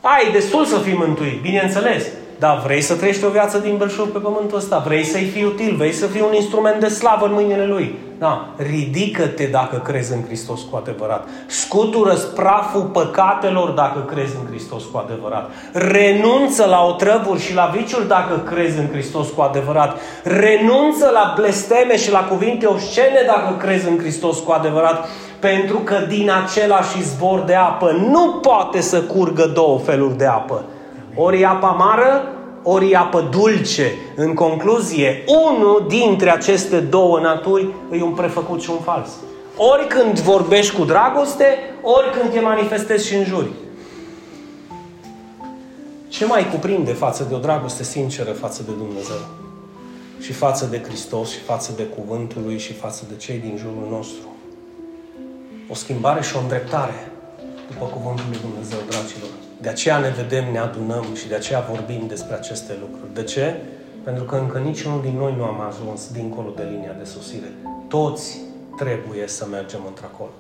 Ai destul să fii mântuit, bineînțeles. Dar vrei să trăiești o viață din belșug pe pământul ăsta? Vrei să-i fii util? Vrei să fii un instrument de slavă în mâinile Lui? Da, ridică-te dacă crezi în Hristos cu adevărat. Scutură-ți praful păcatelor dacă crezi în Hristos cu adevărat. Renunță la otrăvuri și la viciuri dacă crezi în Hristos cu adevărat. Renunță la blesteme și la cuvinte obscene dacă crezi în Hristos cu adevărat. Pentru că din același izvor de apă nu poate să curgă două feluri de apă. Ori e apă amară, ori e apă dulce. În concluzie, unul dintre aceste două naturi e un prefăcut și un fals. Ori când vorbești cu dragoste, ori când te manifestezi și înjuri. Ce mai cuprinde față de o dragoste sinceră față de Dumnezeu? Și față de Hristos, și față de cuvântul Lui, și față de cei din jurul nostru. O schimbare și o îndreptare după cuvântul lui Dumnezeu, dragilor. De aceea ne vedem, ne adunăm și de aceea vorbim despre aceste lucruri. De ce? Pentru că încă niciunul din noi nu am ajuns dincolo de linia de sosire. Toți trebuie să mergem într-acolo.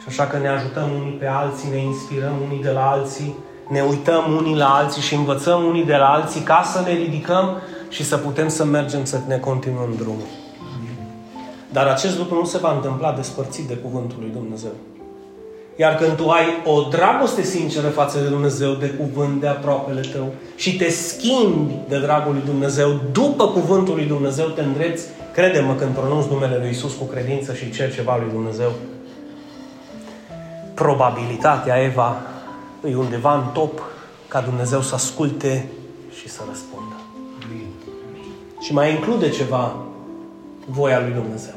Și așa că ne ajutăm unii pe alții, ne inspirăm unii de la alții, ne uităm unii la alții și învățăm unii de la alții ca să ne ridicăm și să putem să mergem, să ne continuăm drumul. Dar acest lucru nu se va întâmpla despărțit de Cuvântul lui Dumnezeu. Iar când tu ai o dragoste sinceră față de Dumnezeu, de cuvânt, de aproapele tău și te schimbi de dragul lui Dumnezeu, după Cuvântul lui Dumnezeu te îndrepți, crede-mă când pronunți numele lui Iisus cu credință și ceri ceva lui Dumnezeu, probabilitatea, Eva, e undeva în top ca Dumnezeu să asculte și să răspundă. Și mai include ceva voia lui Dumnezeu.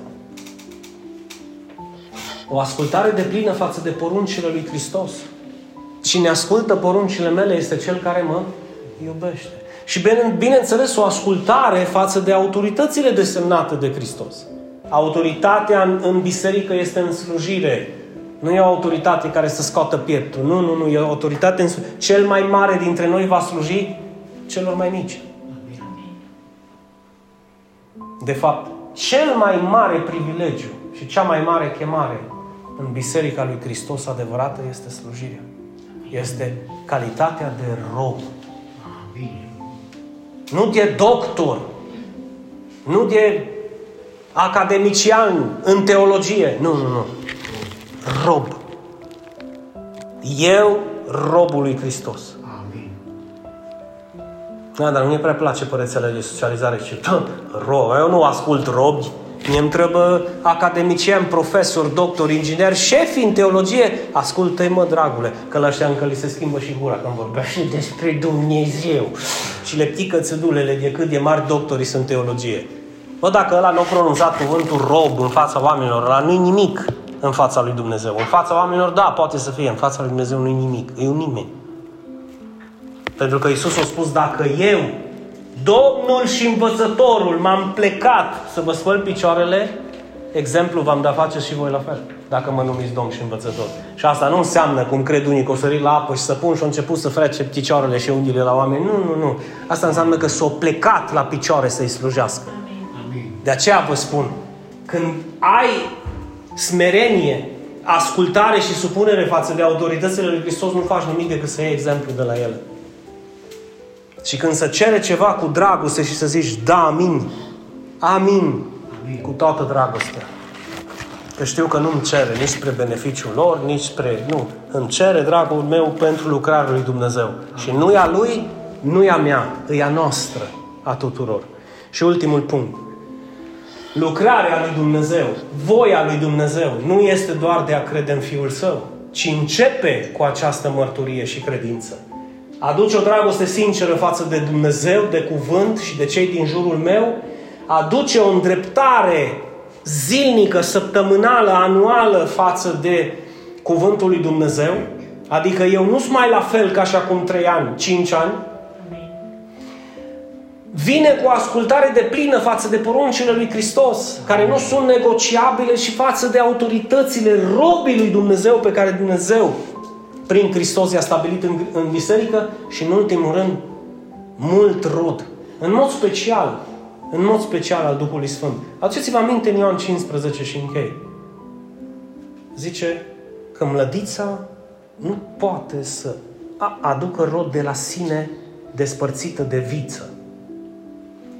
O ascultare deplină față de poruncile lui Hristos. Cine ascultă poruncile mele este cel care mă iubește. Și bineînțeles o ascultare față de autoritățile desemnate de Hristos. Autoritatea în biserică este în slujire. Nu e o autoritate care să scoată pieptul. Nu, e o autoritate în slujire. Cel mai mare dintre noi va sluji celor mai mici. De fapt, cel mai mare privilegiu și cea mai mare chemare în Biserica lui Hristos adevărată este slujirea. Este calitatea de rob. Nu de doctor, nu de academician în teologie. Nu. Rob. Eu, robul lui Hristos. Da, dar nu-mi prea place pe rețelele de socializare. Rob. Eu nu ascult robi. Mi-mi trebuie academicieni, profesori, doctori, ingineri, șefi în teologie. Ascultă-i, mă, dragule, că la ăștia încă li se schimbă și gura când vorbește despre Dumnezeu. Și le pică țâdulele de cât de mari doctorii sunt teologie. Bă, dacă ăla nu a pronunțat cuvântul rob în fața oamenilor, ăla nu-i nimic în fața lui Dumnezeu. În fața oamenilor, da, poate să fie. În fața lui Dumnezeu nu-i nimic. E un nimeni. Pentru că Iisus a spus, dacă eu, Domnul și Învățătorul, m-am plecat să vă spăl picioarele, exemplu v-am dat, faceți și voi la fel, dacă mă numiți Domn și Învățător. Și asta nu înseamnă, cum cred unii, că o sărit la apă și să pun și a început să frece picioarele și unghiile la oameni. Nu. Asta înseamnă că s-a plecat la picioare să-i slujească. Amin. De aceea vă spun, când ai smerenie, ascultare și supunere față de autoritățile lui Hristos, nu faci nimic decât să iei exemplu de la ele. Și când se cere ceva cu dragoste și să zici, da, amin, cu toată dragostea. Că știu că nu-mi cere nici spre beneficiul lor, nici spre... Nu, îmi cere dragul meu pentru lucrarea lui Dumnezeu. Amin. Și nu e a lui, nu e a mea, e a noastră, a tuturor. Și ultimul punct. Lucrarea lui Dumnezeu, voia lui Dumnezeu, nu este doar de a crede în Fiul Său, ci începe cu această mărturie și credință. Aduce o dragoste sinceră față de Dumnezeu, de cuvânt și de cei din jurul meu. Aduce o îndreptare zilnică, săptămânală, anuală față de cuvântul lui Dumnezeu. Adică eu nu sunt mai la fel ca și acum 3 ani, 5 ani. Vine cu ascultare deplină față de poruncile lui Hristos, care nu sunt negociabile, și față de autoritățile, robii lui Dumnezeu pe care Dumnezeu prin Hristos i-a stabilit în biserică și, în ultimul rând, mult rod. În mod special al Duhului Sfânt. Aduceți-vă aminte în Ioan 15 și închei. Zice că mlădița nu poate să aducă rod de la sine despărțită de viță.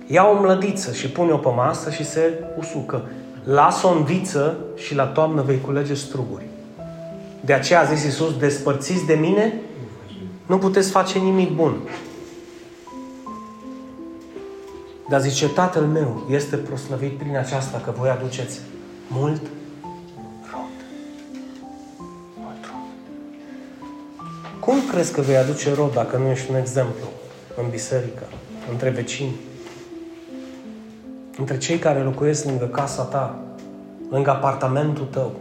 Ia o mlădiță și pune-o pe masă și se usucă. Lasă-o în viță și la toamnă vei culege struguri. De aceea a zis Iisus, despărțiți de mine, nu puteți face nimic bun. Dar zice, Tatăl meu este proslăvit prin aceasta, că voi aduceți mult rod. Mult rod. Cum crezi că vei aduce rod dacă nu ești un exemplu în biserică, între vecini, între cei care locuiesc lângă casa ta, lângă apartamentul tău?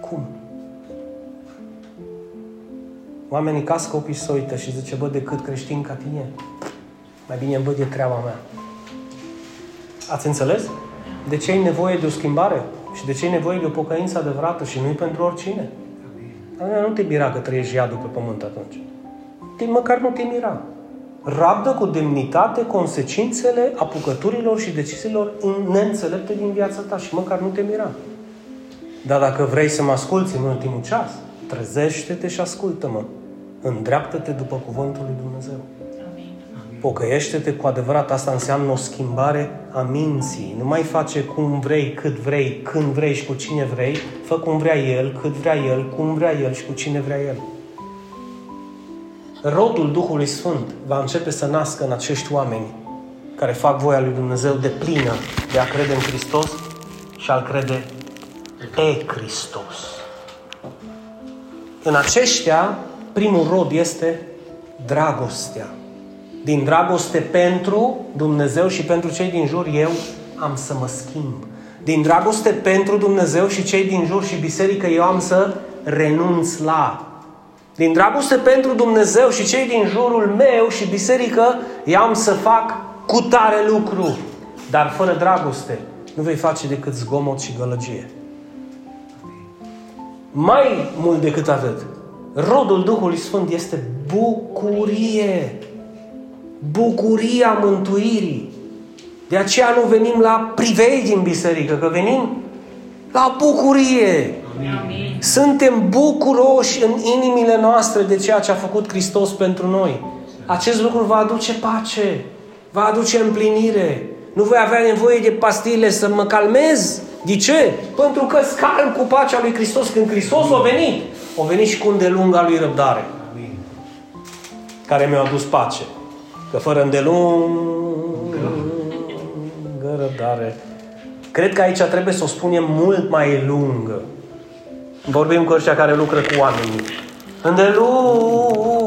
Cum? Oamenii cască ochii și se uită și zice, bă, decât creștin ca tine, mai bine îmi văd de treaba mea. Ați înțeles? De ce e nevoie de o schimbare? Și de ce e nevoie de o pocăință adevărată? Și nu-i pentru oricine. Aia nu te mira că trăiești iadul pe pământ atunci. Măcar nu te mira. Rabdă cu demnitate consecințele apucăturilor și deciziilor neînțelepte din viața ta și măcar nu te mira. Dar dacă vrei să mă asculți în ultimul ceas, trezește-te și ascultă-mă. Îndreaptă-te după cuvântul lui Dumnezeu. Pocăiește-te cu adevărat. Asta înseamnă o schimbare a minții. Nu mai face cum vrei, cât vrei, când vrei și cu cine vrei. Fă cum vrea El, cât vrea El, cum vrea El și cu cine vrea El. Rodul Duhului Sfânt va începe să nască în acești oameni care fac voia lui Dumnezeu de plină de a crede în Hristos și a-L crede pe Hristos. În aceștia, primul rod este dragostea. Din dragoste pentru Dumnezeu și pentru cei din jur, eu am să mă schimb. Din dragoste pentru Dumnezeu și cei din jur și biserică, eu am să renunț la. Din dragoste pentru Dumnezeu și cei din jurul meu și biserică, eu am să fac cu tare lucru. Dar fără dragoste nu vei face decât zgomot și gălăgie. Mai mult decât atât, rodul Duhului Sfânt este bucurie. Bucuria mântuirii. De aceea nu venim la privei din biserică, că venim la bucurie. Amin. Suntem bucuroși în inimile noastre de ceea ce a făcut Hristos pentru noi. Acest lucru va aduce pace, va aduce împlinire. Nu voi avea nevoie de pastile să mă calmez. De ce? Pentru că scalm cu pacea lui Hristos. Când Hristos a venit, a venit și cu îndelunga lui răbdare. Amin. Care mi-a adus pace. Că fără îndelungă răbdare. Cred că aici trebuie să o spunem mult mai lungă. Vorbim cu ăștia care lucră cu oamenii. Îndelungă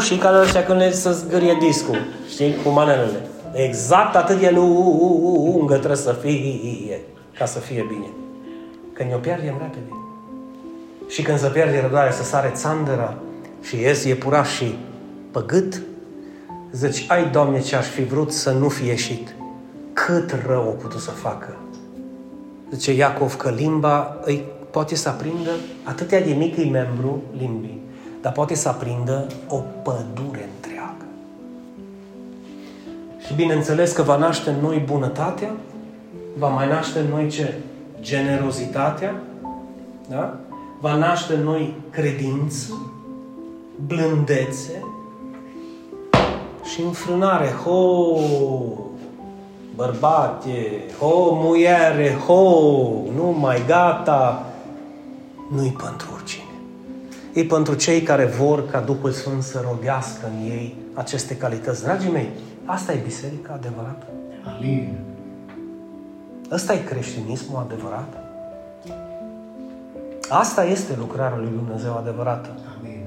și care ăștia când le să zgârie discul. Știi? Cu manelele. Exact atât de lungă trebuie să fie ca să fie bine. Când o pierdem repede. Și când se pierde răbdarea, se sare țandăra și ies iepurașii pe gât, zici, ai, Doamne, ce-aș fi vrut să nu fi ieșit. Cât rău o putut să facă. Zice Iacov că limba îi poate să aprindă, atâtea de mic îi membru limbii, dar poate să aprindă o pădure întreagă. Și bineînțeles că va naște în noi bunătatea, va mai naște în noi ce? Generozitatea, da? Va naște în noi credință, blândețe, și înfrânare. Ho, bărbate, ho, muiere, ho, nu mai gata. Nu-i pentru oricine. E pentru cei care vor ca Duhul Sfânt să rodească în ei aceste calități. Dragii mei, asta e biserica adevărată. Amin. Asta e creștinismul adevărat. Asta este lucrarea lui Dumnezeu adevărată. Amin.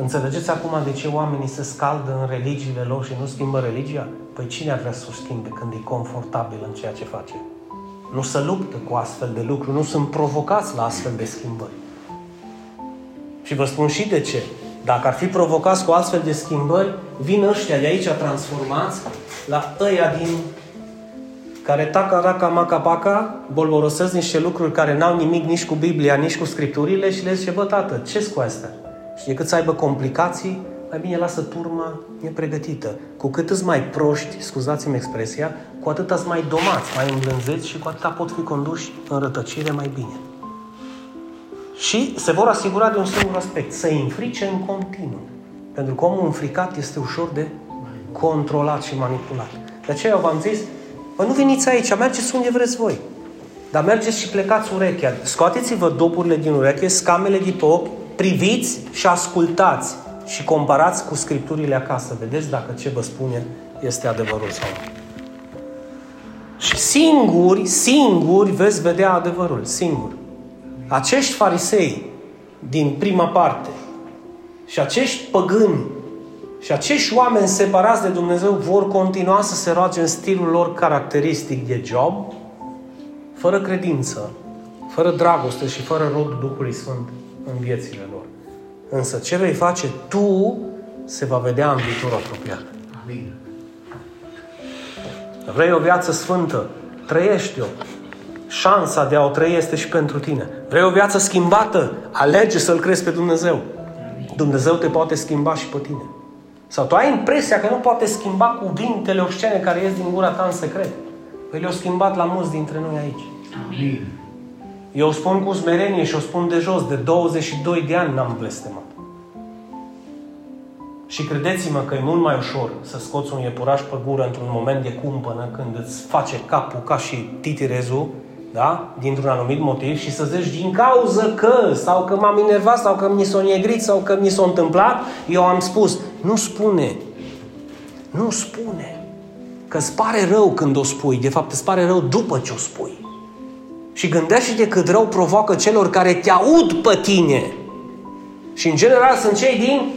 Înțelegeți acum de ce oamenii se scaldă în religiile lor și nu schimbă religia? Păi cine ar vrea să o schimbe când e confortabil în ceea ce face? Nu se luptă cu astfel de lucruri, nu sunt provocați la astfel de schimbări. Și vă spun și de ce. Dacă ar fi provocați cu astfel de schimbări, vin ăștia de aici transformați la ăia din care taca-raca-maca-paca bolborosesc niște lucruri care n-au nimic nici cu Biblia, nici cu Scripturile și le zice, bă, tată, ce-s cu astea? Și decât să aibă complicații, mai bine lasă turma nepregătită. Cu cât îți mai proști, scuzați-mi expresia, cu atât îți mai domați, mai îmblânzeți și cu atât pot fi conduși în rătăcire mai bine. Și se vor asigura de un singur aspect, să înfrice în continuu. Pentru că omul înfricat este ușor de controlat și manipulat. De aceea eu v-am zis, nu veniți aici, mergeți unde vreți voi. Dar mergeți și plecați urechea. Scoateți-vă dopurile din ureche, scamele de pe ochi, priviți și ascultați și comparați cu Scripturile acasă. Vedeți dacă ce vă spune este adevărul sau nu. Și singuri veți vedea adevărul. Singuri. Acești farisei din prima parte și acești păgâni și acești oameni separați de Dumnezeu vor continua să se roage în stilul lor caracteristic de job, fără credință, fără dragoste și fără rodul Duhului Sfânt în viețile lor. Însă ce vei face tu se va vedea în viitorul apropiat. Amin. Vrei o viață sfântă? Trăiește-o. șansa de a o trăi este și pentru tine. Vrei o viață schimbată? Alege să-L crezi pe Dumnezeu. Dumnezeu te poate schimba și pe tine. Sau tu ai impresia că nu poate schimba cuvintele obscene care ies din gura ta în secret. Păi le-au schimbat la mulți dintre noi aici. Amin. Eu spun cu smerenie și o spun de jos, de 22 de ani n-am blestemat. Și credeți-mă că e mult mai ușor să scoți un iepuraș pe gură într-un moment de cumpănă, când îți face capul ca și titirezul, da? Dintr-un anumit motiv, și să zici din cauză că, sau că m-am enervat, sau că mi s-a negrit, sau că mi s-a întâmplat, eu am spus. Nu spune. Că îți pare rău când o spui. De fapt, îți pare rău după ce o spui. Și gândește-te cât rău provoacă celor care te aud pe tine. Și în general sunt cei din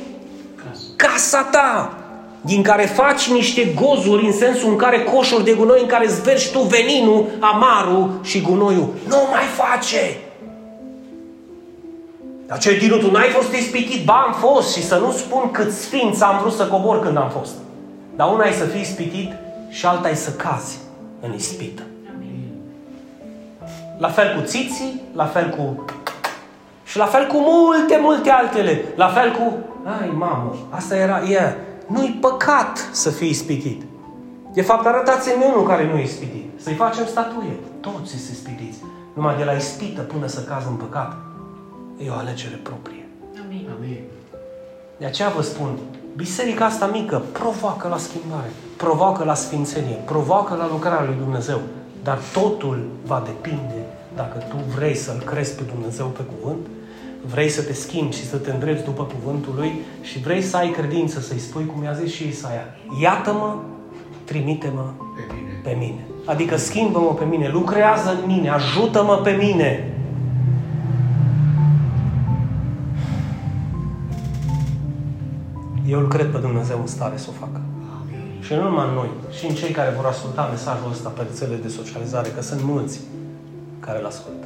casa ta, din care faci niște gozuri, în sensul în care coșuri de gunoi în care îți vergi tu veninul, amarul și gunoiul. Nu mai face! Dar ce, Dinu, tu n-ai fost ispitit? Ba, am fost, și să nu spun cât sfinț am vrut să cobor când am fost. Dar una e să fii ispitit și alta e să cazi în ispită. La fel cu țiții, la fel cu... și la fel cu multe altele. La fel cu... ai, mamă, asta era... yeah. Nu-i păcat să fii ispitit. De fapt, arătați-mi unul care nu e ispitit. Să-i facem statuie. Toți sunt ispitiți. Numai de la ispită până să cazi în păcat e o alegere proprie. Amin. Amin. De aceea vă spun, biserica asta mică provoacă la schimbare, provoacă la sfințenie, provoacă la lucrarea lui Dumnezeu. Dar totul va depinde dacă tu vrei să-L crezi pe Dumnezeu pe cuvânt, vrei să te schimbi și să te îndrepți după cuvântul Lui și vrei să ai credință, să-i spui cum i-a zis și Isaia. Iată-mă, trimite-mă pe mine. Adică schimbă-mă pe mine, lucrează în mine, ajută-mă pe mine. Eu îl cred pe Dumnezeu în stare să o facă. Și nu numai noi, și în cei care vor asculta mesajul ăsta pe rețelele de socializare, că sunt mulți care îl ascultă.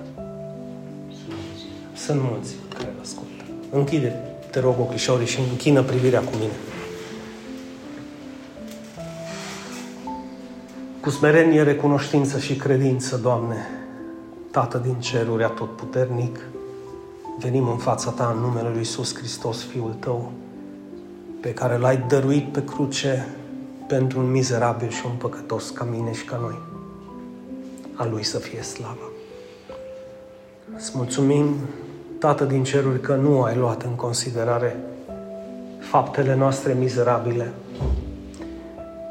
Sunt mulți care îl ascultă. Închide, te rog, ochișorii și închină privirea cu mine. Cu smerenie, recunoștință și credință, Doamne, Tată din ceruri atotputernic, venim în fața Ta în numele Lui Iisus Hristos, Fiul Tău, pe care L-ai dăruit pe cruce pentru un mizerabil și un păcătos ca mine și ca noi. A Lui să fie slava. Îți mulțumim, Tată din ceruri, că nu ai luat în considerare faptele noastre mizerabile,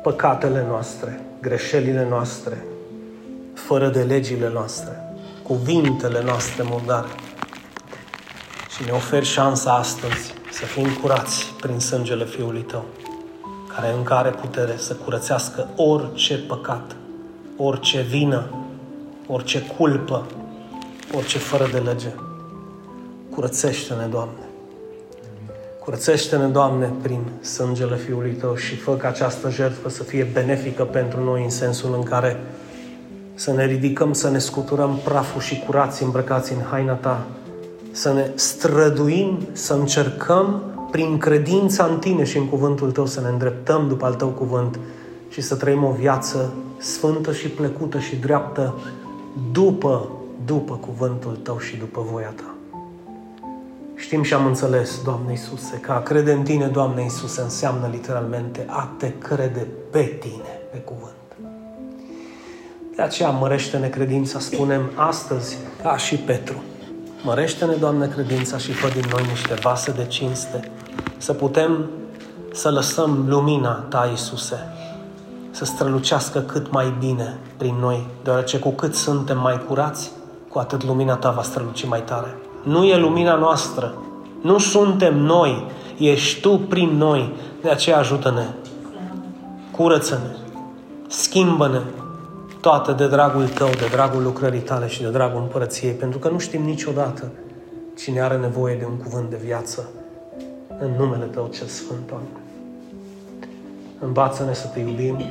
păcatele noastre, greșelile noastre, fără de legile noastre, cuvintele noastre murdare. Și ne oferi șansa astăzi să fim curați prin sângele Fiului Tău, care încă are putere să curățească orice păcat, orice vină, orice culpă, orice fără de lege. Curățește-ne, Doamne. Curățește-ne, Doamne, prin sângele Fiului Tău și fă ca această jertfă să fie benefică pentru noi, în sensul în care să ne ridicăm, să ne scuturăm praful și curați, îmbrăcați în haina Ta, să ne străduim, să încercăm prin credința în Tine și în cuvântul Tău să ne îndreptăm după al Tău cuvânt și să trăim o viață sfântă și plăcută și dreaptă după cuvântul Tău și după voia Ta. Știm și am înțeles, Doamne Iisuse, că a crede în Tine, Doamne Iisuse, înseamnă literalmente a Te crede pe Tine, pe cuvânt. De aceea mărește-ne credința, spunem astăzi, ca și Petru. Mărește-ne, Doamne, credința și fă din noi niște vase de cinste, să putem să lăsăm lumina Ta, Iisuse, să strălucească cât mai bine prin noi, deoarece cu cât suntem mai curați, cu atât lumina Ta va străluci mai tare. Nu e lumina noastră, nu suntem noi, ești Tu prin noi, de aceea ajută-ne, curăță-ne, schimbă-ne, toate de dragul Tău, de dragul lucrării Tale și de dragul împărăției, pentru că nu știm niciodată cine are nevoie de un cuvânt de viață în numele Tău cel Sfânt, Doamne. Învață-ne să Te iubim,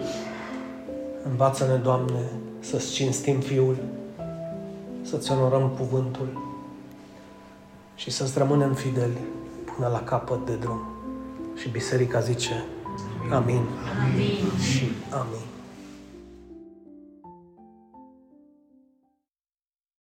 învață-ne, Doamne, să-ți cinstim Fiul, să-ți onorăm cuvântul și să-ți rămânem fideli până la capăt de drum. Și biserica zice, amin. Amin. Și amin.